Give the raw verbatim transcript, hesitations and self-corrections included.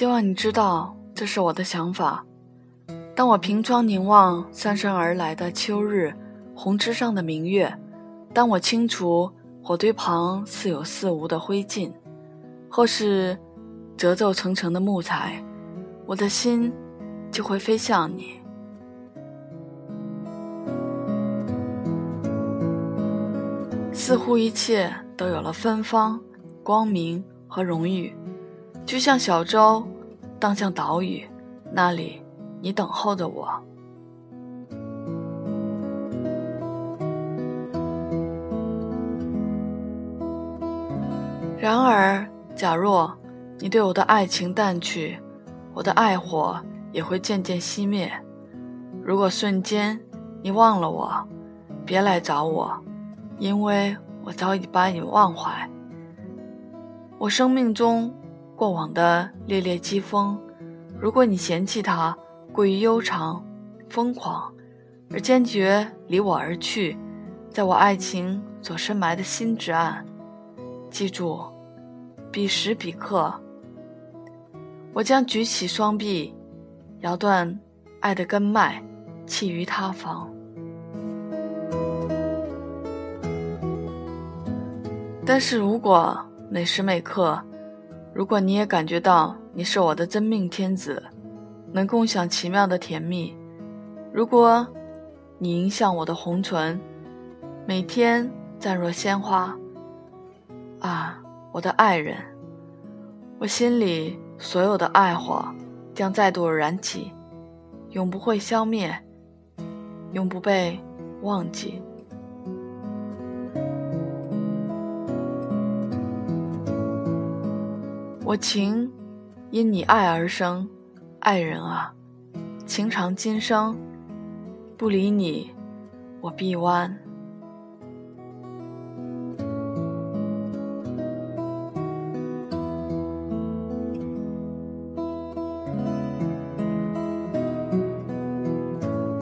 希望你知道这是我的想法。当我凭窗凝望姗姗而来的秋日，红枝上的明月，当我清除火堆旁似有似无的灰烬，或是褶皱成成的木材，我的心就会飞向你。似乎一切都有了芬芳、光明和荣誉，就像小舟荡向岛屿，那里你等候着我。然而，假若你对我的爱情淡去，我的爱火也会渐渐熄灭。如果瞬间你忘了我，别来找我，因为我早已把你忘怀。我生命中过往的烈烈疾风，如果你嫌弃它过于悠长、疯狂，而坚决离我而去，在我爱情所深埋的心之岸，记住，彼时彼刻，我将举起双臂，摇断爱的根脉，弃于他方。但是如果每时每刻，如果你也感觉到你是我的真命天子，能共享奇妙的甜蜜，如果你迎向我的红唇，每天绽若鲜花，啊，我的爱人，我心里所有的爱火将再度燃起，永不会消灭，永不被忘记。我情因你爱而生，爱人啊，情长今生，不理你，我臂弯。